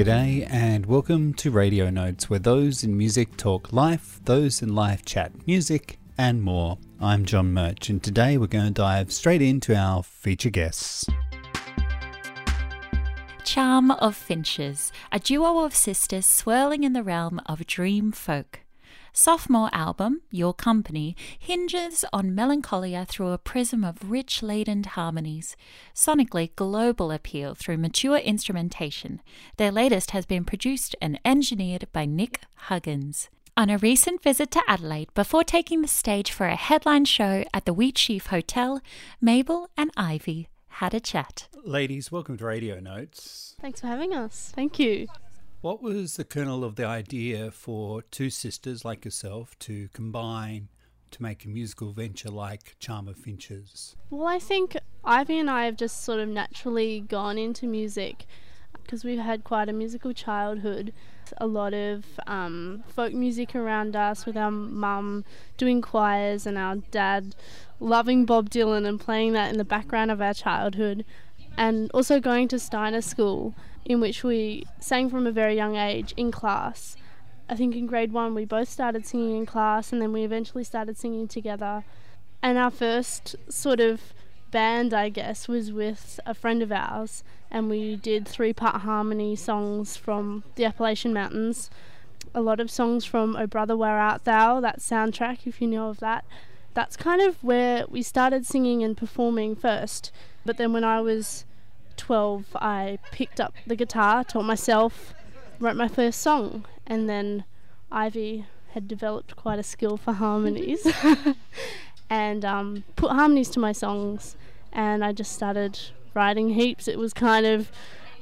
G'day and welcome to Radio Notes, where those in music talk life, those in life chat music and more. I'm John Murch and today we're going to dive straight into our feature guests. Charm of Finches, a duo of sisters swirling in the realm of dream folk. Sophomore album, Your Company, hinges on melancholia through a prism of rich laden harmonies. Sonically global appeal through mature instrumentation. Their latest has been produced and engineered by Nick Huggins. On a recent visit to Adelaide, before taking the stage for a headline show at the Wheat Sheaf Hotel, Mabel and Ivy had a chat. Ladies, welcome to Radio Notes. Thanks for having us. Thank you. What was the kernel of the idea for two sisters like yourself to combine to make a musical venture like Charm of Finches? Well, I think Ivy and I have just sort of naturally gone into music because we've had quite a musical childhood. A lot of folk music around us, with our mum doing choirs and our dad loving Bob Dylan and playing that in the background of our childhood. And also going to Steiner School, in which we sang from a very young age in class. I think in grade 1 we both started singing in class, and then we eventually started singing together. And our first sort of band, I guess, was with a friend of ours, and we did three-part harmony songs from the Appalachian Mountains, a lot of songs from Oh Brother Where Art Thou, that soundtrack, if you know of that. That's kind of where we started singing and performing first. But then when I was 12, I picked up the guitar, taught myself, wrote my first song, and then Ivy had developed quite a skill for harmonies and put harmonies to my songs, and I just started writing heaps. It was kind of,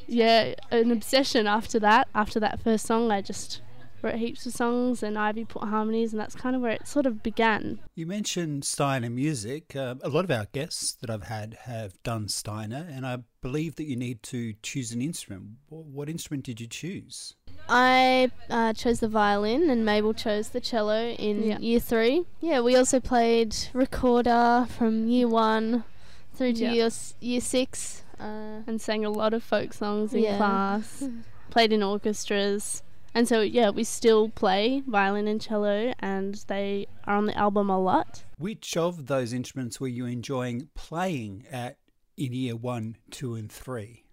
an obsession after that. After that first song, I just wrote heaps of songs and Ivy put harmonies, and that's kind of where it sort of began. You mentioned Steiner music. A lot of our guests that I've had have done Steiner, and I believe that you need to choose an instrument. What instrument did you choose? I chose the violin and Mabel chose the cello in year 3. Yeah, we also played recorder from year 1 through to year 6. And sang a lot of folk songs in class, played in orchestras. And so, we still play violin and cello, and they are on the album a lot. Which of those instruments were you enjoying playing at in year 1, 2 and 3?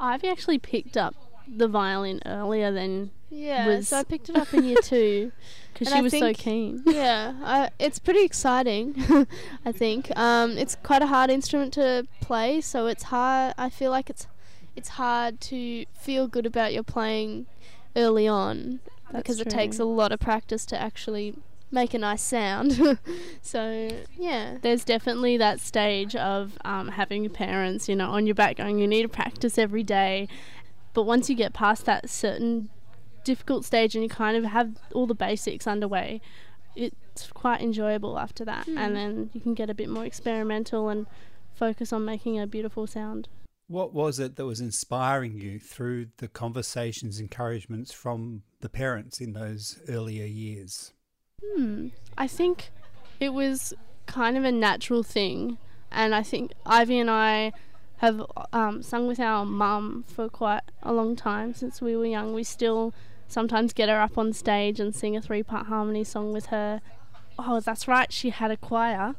I've actually picked up the violin earlier than... so I picked it up in year 2 because she was so keen. Yeah, it's pretty exciting, I think. It's quite a hard instrument to play, so it's hard. I feel like it's hard to feel good about your playing early on. That's because it takes a lot of practice to actually make a nice sound. So there's definitely that stage of having parents, on your back going, you need to practice every day. But once you get past that certain difficult stage and you kind of have all the basics underway, it's quite enjoyable after that. And then you can get a bit more experimental and focus on making a beautiful sound. What was it that was inspiring you through the conversations, encouragements from the parents in those earlier years? I think it was kind of a natural thing. And I think Ivy and I have sung with our mum for quite a long time since we were young. We still sometimes get her up on stage and sing a 3-part harmony song with her. Oh, that's right, she had a choir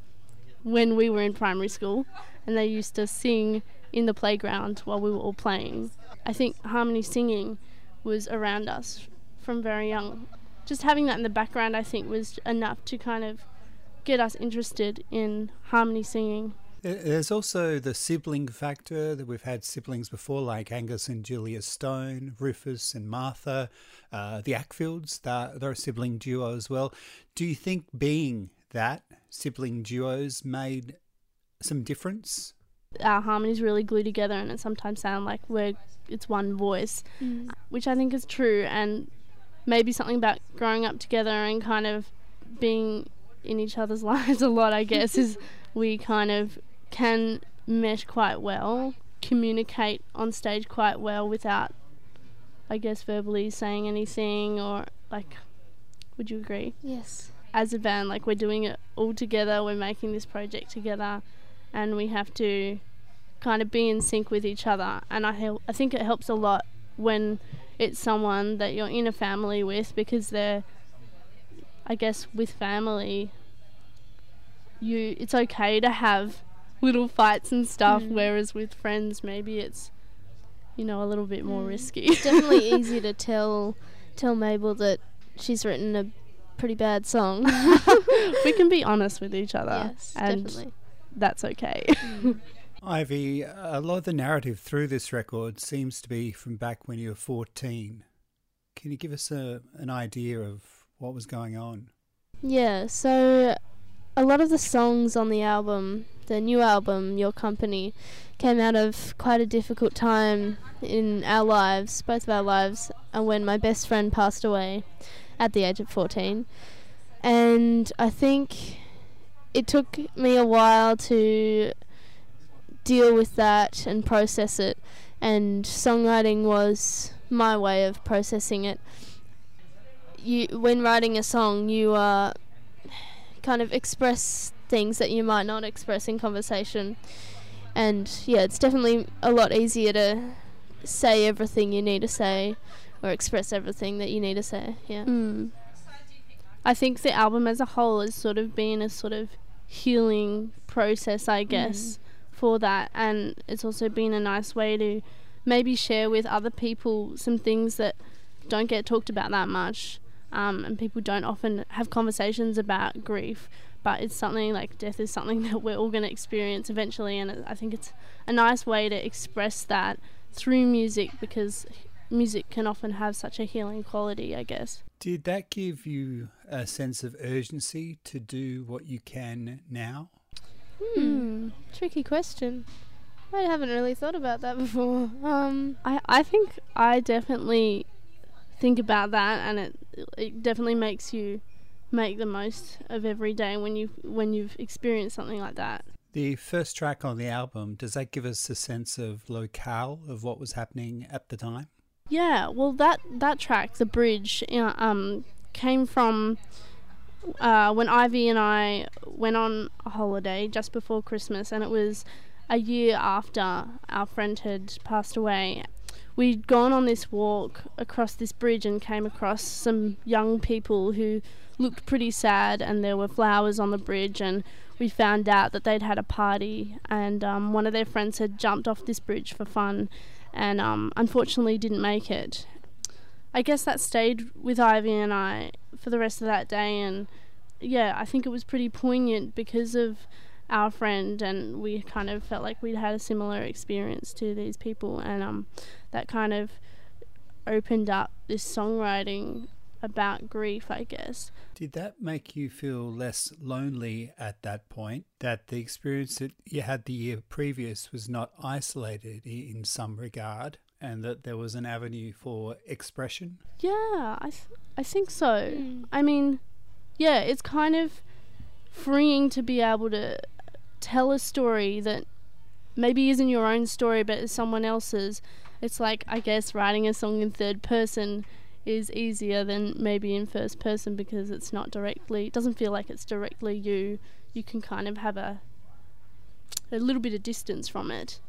when we were in primary school, and they used to sing in the playground while we were all playing. I think harmony singing was around us from very young. Just having that in the background, I think, was enough to kind of get us interested in harmony singing. There's also the sibling factor, that we've had siblings before, like Angus and Julia Stone, Rufus and Martha, the Ackfields, they're a sibling duo as well. Do you think being that sibling duos made some difference? Our harmonies really glue together, and it sometimes sound like it's one voice, which I think is true, and maybe something about growing up together and kind of being in each other's lives a lot, I guess, is we kind of can mesh quite well, communicate on stage quite well without, I guess, verbally saying anything, or would you agree? Yes. As a band, we're doing it all together, we're making this project together, and we have to kind of be in sync with each other. And I think it helps a lot when it's someone that you're in a family with, because they're, I guess, with family, it's okay to have little fights and stuff, whereas with friends maybe it's, you know, a little bit more risky. It's definitely easy to tell Mabel that she's written a pretty bad song. We can be honest with each other. Yes, and definitely. That's okay. Ivy, a lot of the narrative through this record seems to be from back when you were 14. Can you give us an idea of what was going on? Yeah, so a lot of the songs on the album, the new album, Your Company, came out of quite a difficult time in our lives, both of our lives, when my best friend passed away at the age of 14. And I think it took me a while to deal with that and process it, and songwriting was my way of processing it. When writing a song, you kind of express things that you might not express in conversation, and yeah, it's definitely a lot easier to say everything you need to say or express everything that you need to say. Yeah. I think the album as a whole has sort of been a sort of healing process, I guess, for that, and it's also been a nice way to maybe share with other people some things that don't get talked about that much, and people don't often have conversations about grief, but it's something like death is something that we're all going to experience eventually, and I think it's a nice way to express that through music, because music can often have such a healing quality, I guess. Did that give you a sense of urgency to do what you can now? Tricky question. I haven't really thought about that before. I think I definitely think about that, and it definitely makes you make the most of every day when you've experienced something like that. The first track on the album, does that give us a sense of locale of what was happening at the time? Yeah, well that track, The Bridge, came from when Ivy and I went on a holiday just before Christmas, and it was a year after our friend had passed away. We'd gone on this walk across this bridge and came across some young people who looked pretty sad, and there were flowers on the bridge, and we found out that they'd had a party, and one of their friends had jumped off this bridge for fun and unfortunately didn't make it. I guess that stayed with Ivy and I for the rest of that day, and yeah, I think it was pretty poignant because of our friend, and we kind of felt like we'd had a similar experience to these people, and that kind of opened up this songwriting about grief, I guess. Did that make you feel less lonely at that point, that the experience that you had the year previous was not isolated in some regard, and that there was an avenue for expression? Yeah, I think so. I mean, yeah, it's kind of freeing to be able to tell a story that maybe isn't your own story but is someone else's. It's like, I guess, writing a song in third person is easier than maybe in first person, because it's not directly, it doesn't feel like it's directly you can kind of have a little bit of distance from it,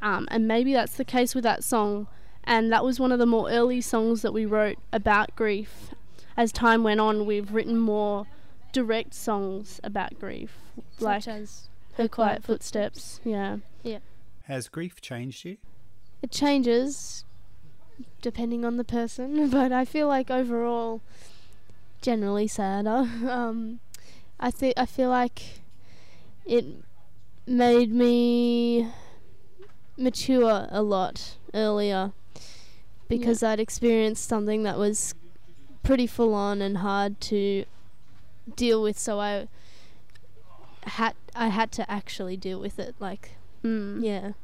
and maybe that's the case with that song. And that was one of the more early songs that we wrote about grief. As time went on, we've written more direct songs about grief, like such as Her Quiet Footsteps. Yeah. Has grief changed you? It changes depending on the person, but I feel like overall generally sadder. I feel like it made me mature a lot earlier, because I'd experienced something that was pretty full on and hard to deal with, so I had to actually deal with it, like something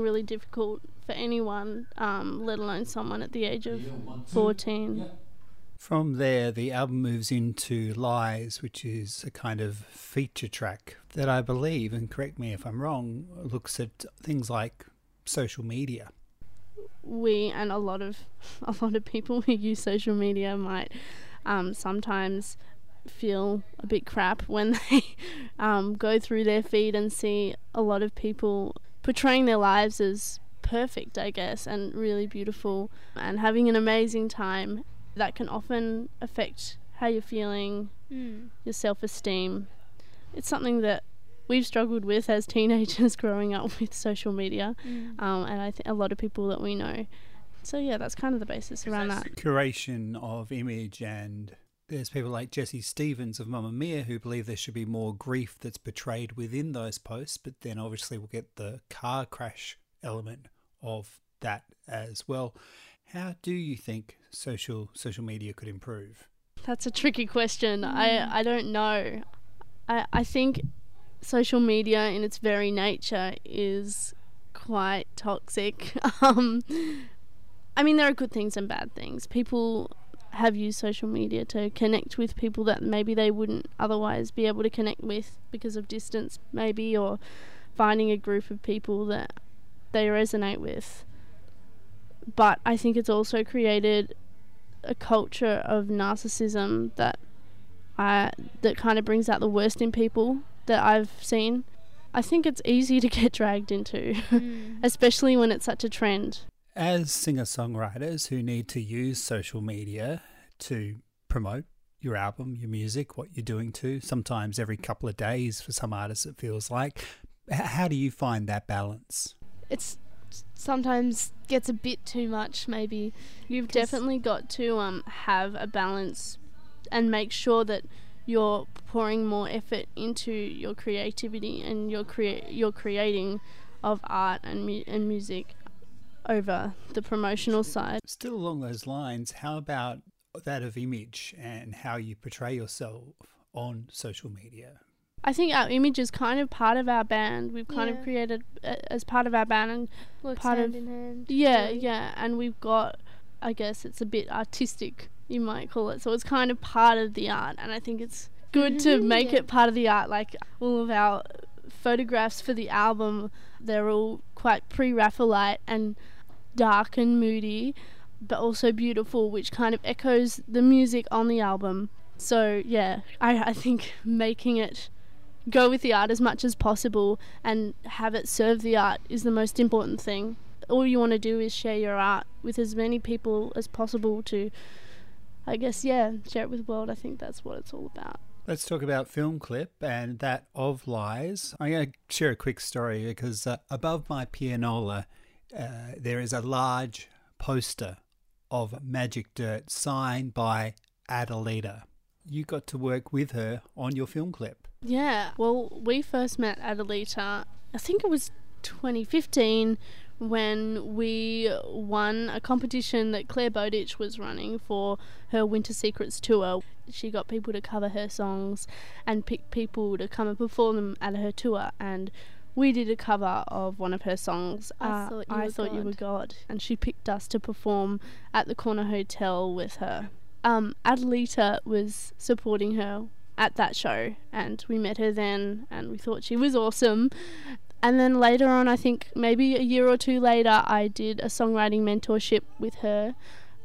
really difficult for anyone, let alone someone at the age of 14. From there, the album moves into Lies, which is a kind of feature track that, I believe, and correct me if I'm wrong, looks at things like social media. We and a lot of people who use social media might sometimes feel a bit crap when they go through their feed and see a lot of people portraying their lives as perfect, I guess, and really beautiful and having an amazing time. That can often affect how you're feeling, your self-esteem. It's something that we've struggled with as teenagers growing up with social media, and I think a lot of people that we know. So yeah, that's kind of the basis around that. Curation of image, and there's people like Jesse Stevens of Mamma Mia who believe there should be more grief that's portrayed within those posts, but then obviously we'll get the car crash element of that as well. How do you think social media could improve? That's a tricky question. I don't know. I think social media in its very nature is quite toxic. I mean, there are good things and bad things. People have used social media to connect with people that maybe they wouldn't otherwise be able to connect with because of distance maybe, or finding a group of people that they resonate with. But I think it's also created a culture of narcissism that kind of brings out the worst in people that I've seen. I think it's easy to get dragged into, especially when it's such a trend. As singer-songwriters who need to use social media to promote your album, your music, what you're doing too, sometimes every couple of days for some artists it feels like, how do you find that balance? It's sometimes gets a bit too much maybe. You've definitely got to have a balance and make sure that you're pouring more effort into your creativity and your creating of art and music over the promotional side. Still along those lines, how about that of image and how you portray yourself on social media? I think our image is kind of part of our band. We've kind of created as part of our band and works part hand of in hand. Yeah, and we've got, I guess it's a bit artistic, you might call it. So it's kind of part of the art, and I think it's good to make it part of the art. Like all of our photographs for the album, they're all quite pre-Raphaelite and dark and moody, but also beautiful, which kind of echoes the music on the album. So yeah, I think making it go with the art as much as possible and have it serve the art is the most important thing. All you want to do is share your art with as many people as possible to, I guess, share it with the world. I think that's what it's all about. Let's talk about Film Clip and that of Lies. I'm going to share a quick story because above my pianola there is a large poster of Magic Dirt signed by Adalita. You got to work with her on your film clip. Yeah, well, we first met Adalita, I think it was 2015, when we won a competition that Claire Bowditch was running for her Winter Secrets tour. She got people to cover her songs and picked people to come and perform them at her tour, and we did a cover of one of her songs, I Thought You Were God, and she picked us to perform at the Corner Hotel with her. Adalita was supporting her at that show, and we met her then and we thought she was awesome. And then later on, I think maybe a year or two later, I did a songwriting mentorship with her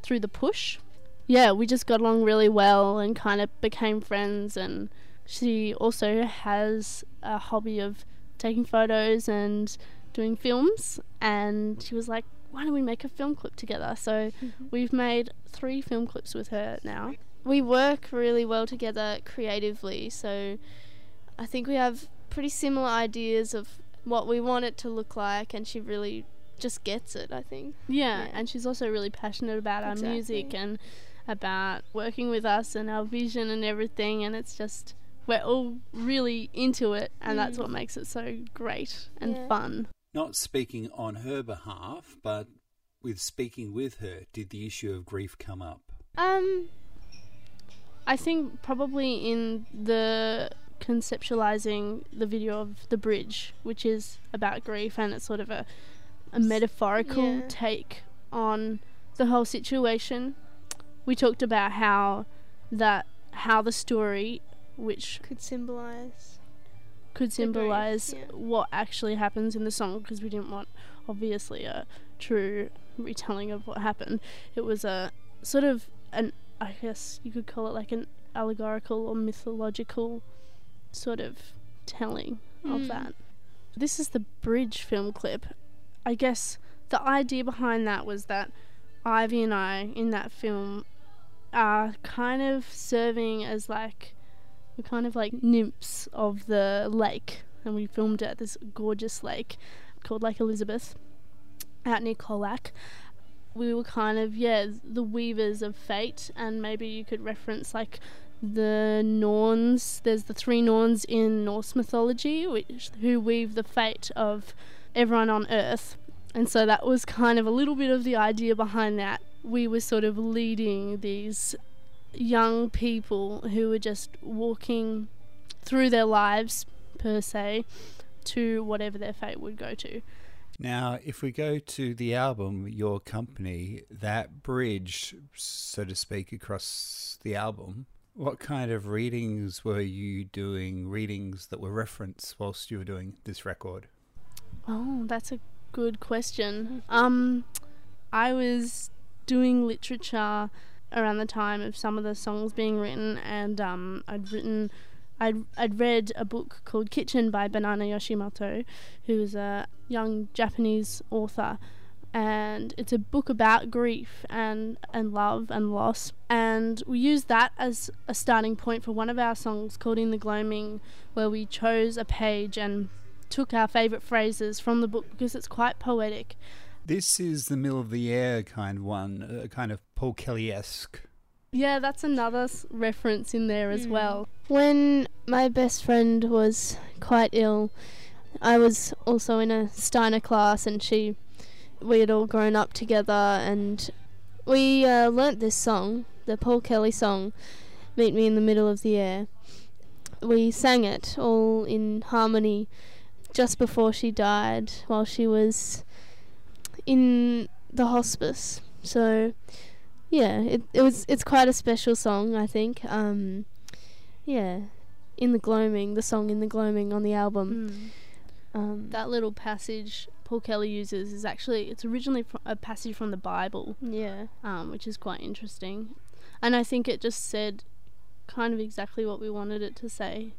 through The Push. Yeah, we just got along really well and kind of became friends, and she also has a hobby of taking photos and doing films, and she was like, why don't we make a film clip together? So we've made 3 film clips with her now. We work really well together creatively, so I think we have pretty similar ideas of what we want it to look like, and she really just gets it, I think. Yeah, and she's also really passionate about our music and about working with us and our vision and everything, and it's just, we're all really into it, and that's what makes it so great and fun. Not speaking on her behalf, but with speaking with her, did the issue of grief come up? I think probably in the conceptualizing the video of The Bridge, which is about grief, and it's sort of a metaphorical take on the whole situation. We talked about how the story, which could symbolize what actually happens in the song, because we didn't want, obviously, a true retelling of what happened. It was a sort of an, I guess you could call it like an allegorical or mythological sort of telling of that. This is the Bridge film clip. I guess the idea behind that was that Ivy and I in that film are kind of serving as like, we're kind of like nymphs of the lake, and we filmed at this gorgeous lake called Lake Elizabeth out near Colac. We were kind of, yeah, the weavers of fate, and maybe you could reference like the Norns. There's the three Norns in Norse mythology who weave the fate of everyone on Earth, and so that was kind of a little bit of the idea behind that. We were sort of leading these young people who were just walking through their lives, per se, to whatever their fate would go to. Now, if we go to the album, Your Company, that bridge, so to speak, across the album, what kind of readings were you doing, readings that were referenced whilst you were doing this record? Oh, that's a good question. I was doing literature around the time of some of the songs being written, and I'd read a book called Kitchen by Banana Yoshimoto, who is a young Japanese author, and it's a book about grief and love and loss, and we used that as a starting point for one of our songs called In the Gloaming, where we chose a page and took our favourite phrases from the book because it's quite poetic. This is the middle of the air kind of one, kind of Paul Kelly-esque. Yeah, that's another reference in there as well. When my best friend was quite ill, I was also in a Steiner class, and we had all grown up together, and we learnt this song, the Paul Kelly song, Meet Me in the Middle of the Air. We sang it all in harmony just before she died, while she was in the hospice. So yeah, it's quite a special song, I think. Yeah, In the Gloaming, the song In the Gloaming on the album. That little passage Paul Kelly uses is actually, it's originally a passage from the Bible. Yeah. Which is quite interesting. And I think it just said kind of exactly what we wanted it to say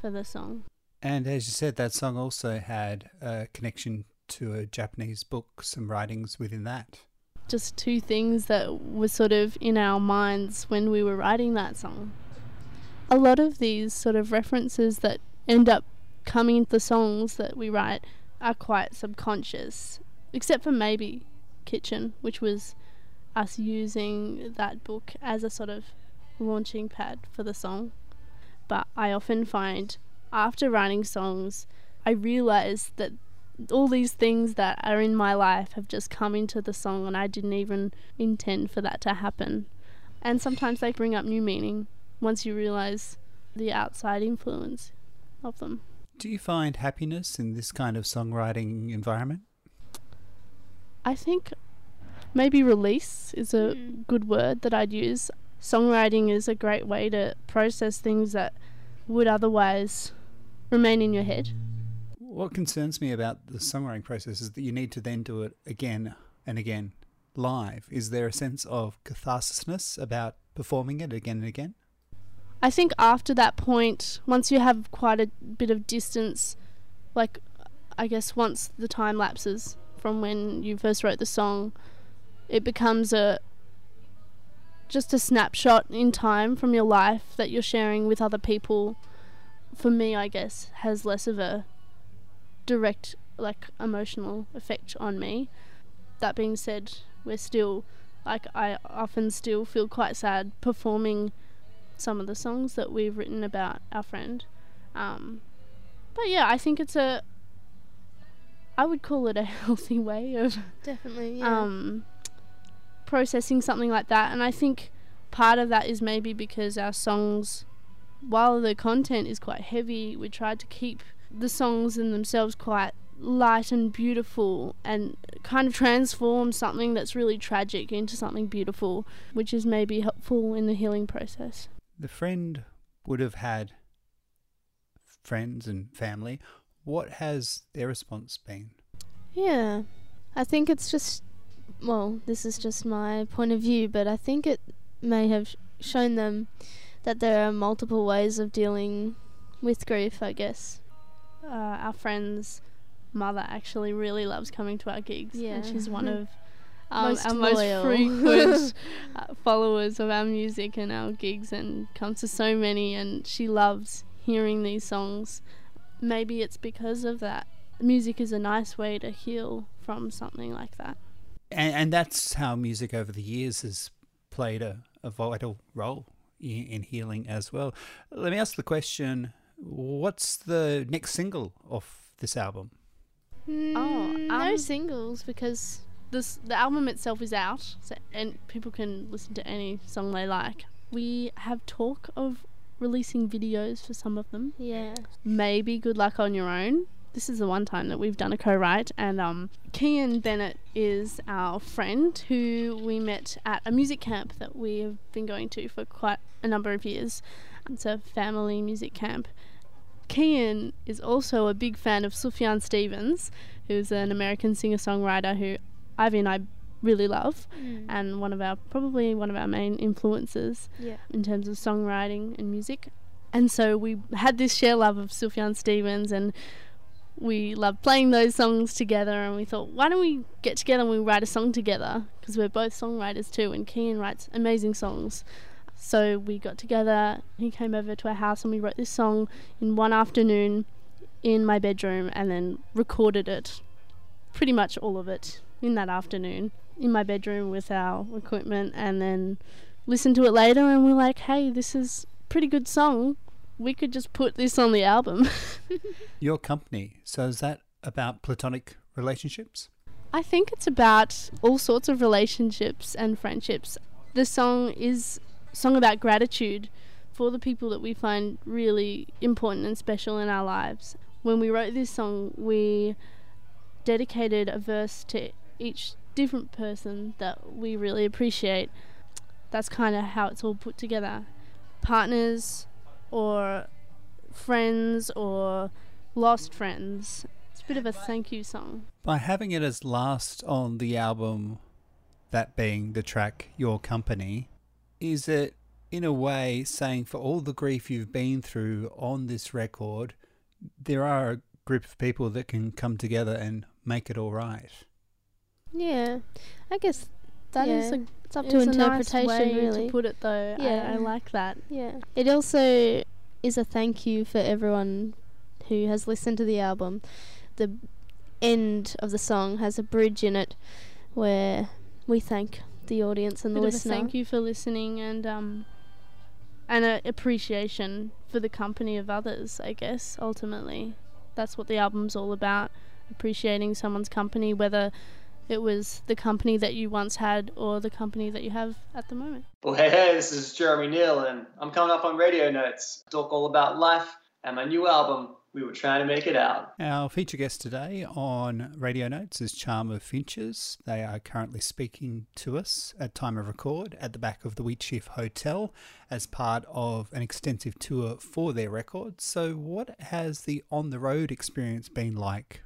for the song. And as you said, that song also had a connection to a Japanese book, some writings within that. Just two things that were sort of in our minds when we were writing that song. A lot of these sort of references that end up coming into the songs that we write are quite subconscious, except for maybe Kitchen, which was us using that book as a sort of launching pad for the song. But I often find after writing songs, I realise that all these things that are in my life have just come into the song, and I didn't even intend for that to happen. And sometimes they bring up new meaning once you realise the outside influence of them. Do you find happiness in this kind of songwriting environment? I think maybe release is a good word that I'd use. Songwriting is a great way to process things that would otherwise remain in your head. What concerns me about the songwriting process is that you need to then do it again and again live. Is there a sense of catharsisness about performing it again and again? I think after that point, once you have quite a bit of distance, like I guess once the time lapses from when you first wrote the song, it becomes just a snapshot in time from your life that you're sharing with other people. For me, I guess, has less of a direct, like, emotional effect on me. That being said, we're still, like, I often still feel quite sad performing some of the songs that we've written about our friend. But yeah, I think it's I would call it a healthy way of definitely processing something like that. And I think part of that is maybe because our songs, while the content is quite heavy, we tried to keep the songs in themselves quite light and beautiful, and kind of transform something that's really tragic into something beautiful, which is maybe helpful in the healing process. The friend would have had friends and family. What has their response been? Yeah, I think it's just, well, this is just my point of view, but I think it may have shown them that there are multiple ways of dealing with grief, I guess. Our friends mother actually really loves coming to our gigs. Yeah. And she's one of our most frequent followers of our music and our gigs, and comes to so many, and she loves hearing these songs. Maybe it's because of that. Music is a nice way to heal from something like that. And that's how music over the years has played a vital role in healing as well. Let me ask the question, what's the next single off this album? No singles, because the album itself is out, so, and people can listen to any song they like. We have talk of releasing videos for some of them. Yeah. Maybe Good Luck on Your Own. This is the one time that we've done a co-write, and Kian Bennett is our friend who we met at a music camp that we have been going to for quite a number of years. It's a family music camp. Kian is also a big fan of Sufjan Stevens, who's an American singer-songwriter who Ivy and I really love, and probably one of our main influences in terms of songwriting and music. And so we had this shared love of Sufjan Stevens, and we loved playing those songs together, and we thought, why don't we get together and we write a song together, because we're both songwriters too, and Kian writes amazing songs. So we got together, he came over to our house, and we wrote this song in one afternoon in my bedroom, and then recorded it, pretty much all of it, in that afternoon in my bedroom with our equipment, and then listened to it later, and we're like, hey, this is a pretty good song. We could just put this on the album. Your Company. So is that about platonic relationships? I think it's about all sorts of relationships and friendships. The song is a song about gratitude for the people that we find really important and special in our lives. When we wrote this song, we dedicated a verse to each different person that we really appreciate. That's kind of how it's all put together. Partners, or friends, or lost friends. It's a bit of a thank you song. By having it as last on the album, that being the track Your Company, is it in a way saying for all the grief you've been through on this record, there are a group of people that can come together and make it all right? Yeah, I guess that is a It's up to interpretation, nice way really. To put it, though. Yeah. I like that. Yeah. It also is a thank you for everyone who has listened to the album. The end of the song has a bridge in it where we thank the audience and the listener. Thank you for listening, and an appreciation for the company of others, I guess, ultimately. That's what the album's all about, appreciating someone's company, whether it was the company that you once had or the company that you have at the moment. Well, hey, this is Jeremy Neal, and I'm coming up on Radio Notes. Talk all about life and my new album, We Were Trying to Make It Out. Our feature guest today on Radio Notes is Charm of Finches. They are currently speaking to us at time of record at the back of the Wheat Sheaf Hotel as part of an extensive tour for their record. So what has the on-the-road experience been like?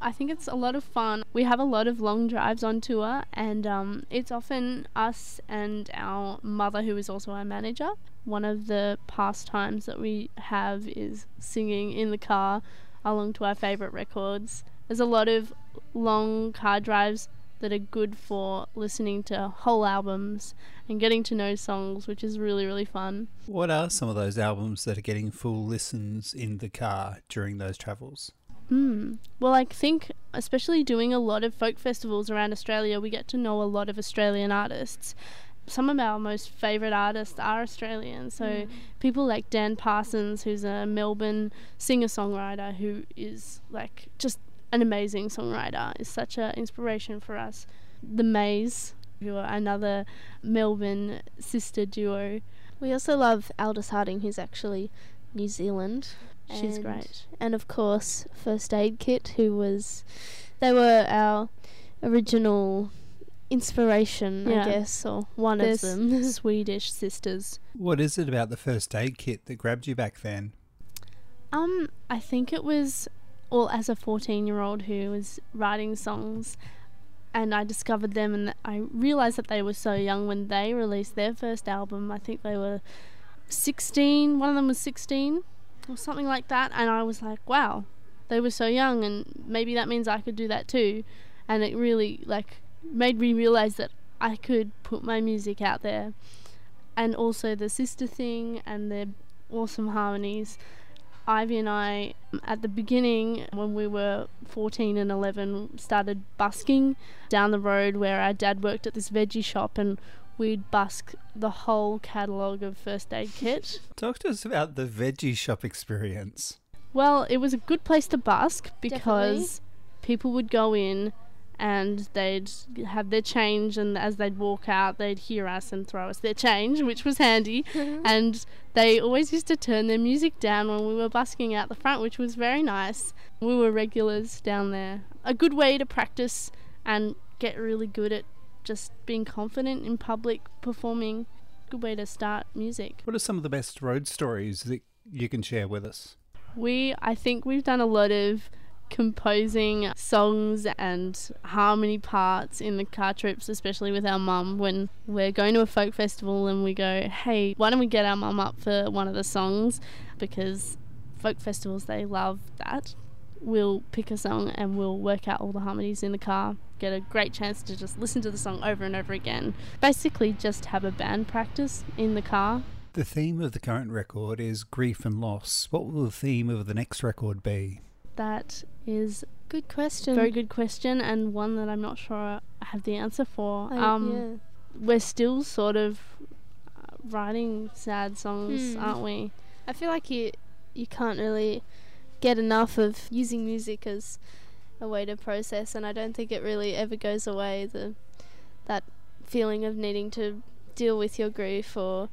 I think it's a lot of fun. We have a lot of long drives on tour, and it's often us and our mother, who is also our manager. One of the pastimes that we have is singing in the car along to our favourite records. There's a lot of long car drives that are good for listening to whole albums and getting to know songs, which is really, really fun. What are some of those albums that are getting full listens in the car during those travels? Well, I think especially doing a lot of folk festivals around Australia, we get to know a lot of Australian artists. Some of our most favourite artists are Australian. So people like Dan Parsons, who's a Melbourne singer-songwriter who is like just an amazing songwriter, is such an inspiration for us. The Mays, who are another Melbourne sister duo. We also love Aldous Harding, who's actually New Zealand. She's great. And of course, First Aid Kit, they were our original inspiration, I guess, or one of them. Swedish sisters. What is it about the First Aid Kit that grabbed you back then? I think it was, as a 14-year-old who was writing songs, and I discovered them, and I realised that they were so young when they released their first album. I think they were 16, one of them was 16. Or something like that, and I was like, wow, they were so young, and maybe that means I could do that too. And it really like made me realize that I could put my music out there, and also the sister thing and the awesome harmonies. Ivy and I, at the beginning, when we were 14 and 11, started busking down the road where our dad worked at this veggie shop, and we'd busk the whole catalogue of First Aid Kit. Talk to us about the veggie shop experience. Well, it was a good place to busk because people would go in and they'd have their change, and as they'd walk out they'd hear us and throw us their change, which was handy. And they always used to turn their music down when we were busking out the front, which was very nice. We were regulars down there. A good way to practice and get really good at just being confident in public performing. Good way to start music. What are some of the best road stories that you can share with us? I think we've done a lot of composing songs and harmony parts in the car trips, especially with our mum, when we're going to a folk festival and we go, hey, why don't we get our mum up for one of the songs, because folk festivals, they love that. We'll pick a song and we'll work out all the harmonies in the car, get a great chance to just listen to the song over and over again, basically just have a band practice in the car. The theme of the current record is grief and loss. What will the theme of the next record be? That is good question. Very good question, and one that I'm not sure I have the answer for. Yeah. We're still sort of writing sad songs, aren't we? I feel like you can't really get enough of using music as a way to process, and I don't think it really ever goes away, that feeling of needing to deal with your grief or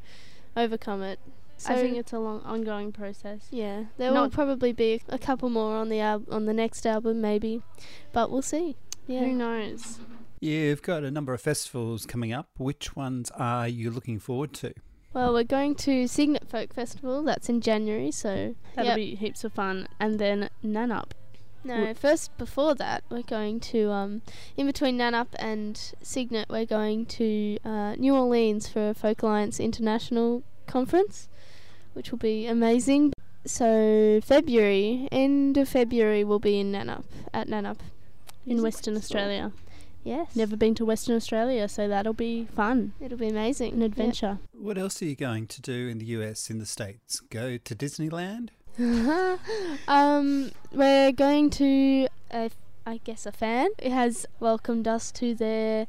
overcome it. So I think it's a long, ongoing process. Yeah, there will probably be a couple more on the next album, maybe, but we'll see. Yeah, who knows? You've got a number of festivals coming up. Which ones are you looking forward to? Well, we're going to Signet Folk Festival. That's in January, so that'll be heaps of fun. And then Nannup. Before that, we're going to, in between Nannup and Signet, we're going to New Orleans for a Folk Alliance International Conference, which will be amazing. So end of February we'll be in Nannup in Western Australia. Yes, never been to Western Australia, so that'll be fun. It'll be amazing, an adventure. Yep. What else are you going to do in the US, in the States? Go to Disneyland? We're going to a fan. It has welcomed us to their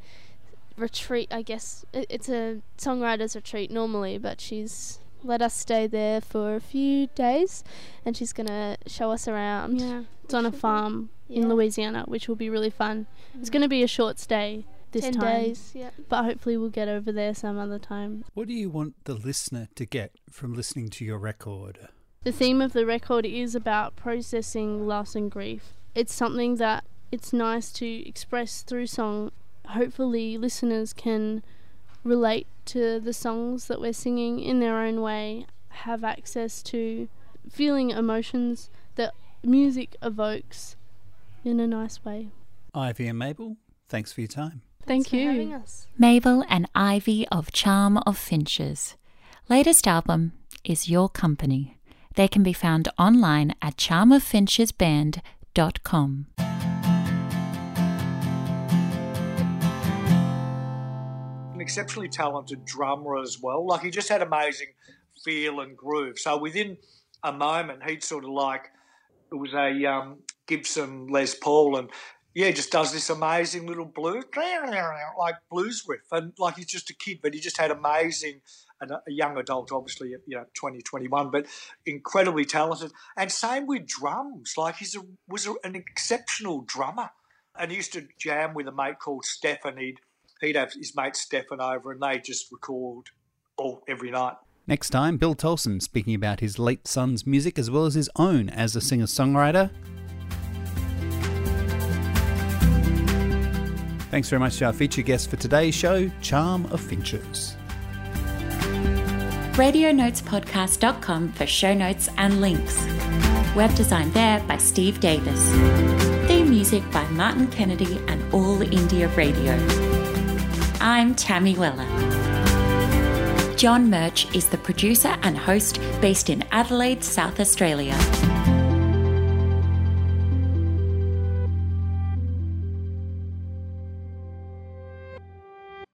retreat. I guess it's a songwriter's retreat normally, but she's let us stay there for a few days, and she's gonna show us around. Yeah, it's on a farm in Louisiana, which will be really fun. It's gonna be a short stay this 10 time days, but hopefully we'll get over there some other time. What do you want the listener to get from listening to your record? The theme of the record is about processing loss and grief. It's something that it's nice to express through song. Hopefully listeners can relate to the songs that we're singing in their own way, have access to feeling emotions that music evokes in a nice way. Ivy and Mabel, thanks for your time. Thanks for having us. Mabel and Ivy of Charm of Finches. Latest album is Your Company. They can be found online at charmoffinchesband.com. Exceptionally talented drummer as well. Like, he just had amazing feel and groove. So within a moment, he'd sort of like, it was a Gibson Les Paul, and just does this amazing little blues riff. And like, he's just a kid, but he just had amazing, and a young adult, obviously, 20, 21, but incredibly talented. And same with drums. Like, he was an exceptional drummer, and he used to jam with a mate called Stefan. He'd have his mate Stefan over, and they just record every night. Next time, Bill Tolson speaking about his late son's music as well as his own as a singer-songwriter. Thanks very much to our feature guest for today's show, Charm of Finches. RadioNotesPodcast.com for show notes and links. Web design there by Steve Davis. Theme music by Martin Kennedy and All India Radio. I'm Tammy Weller. John Murch is the producer and host based in Adelaide, South Australia.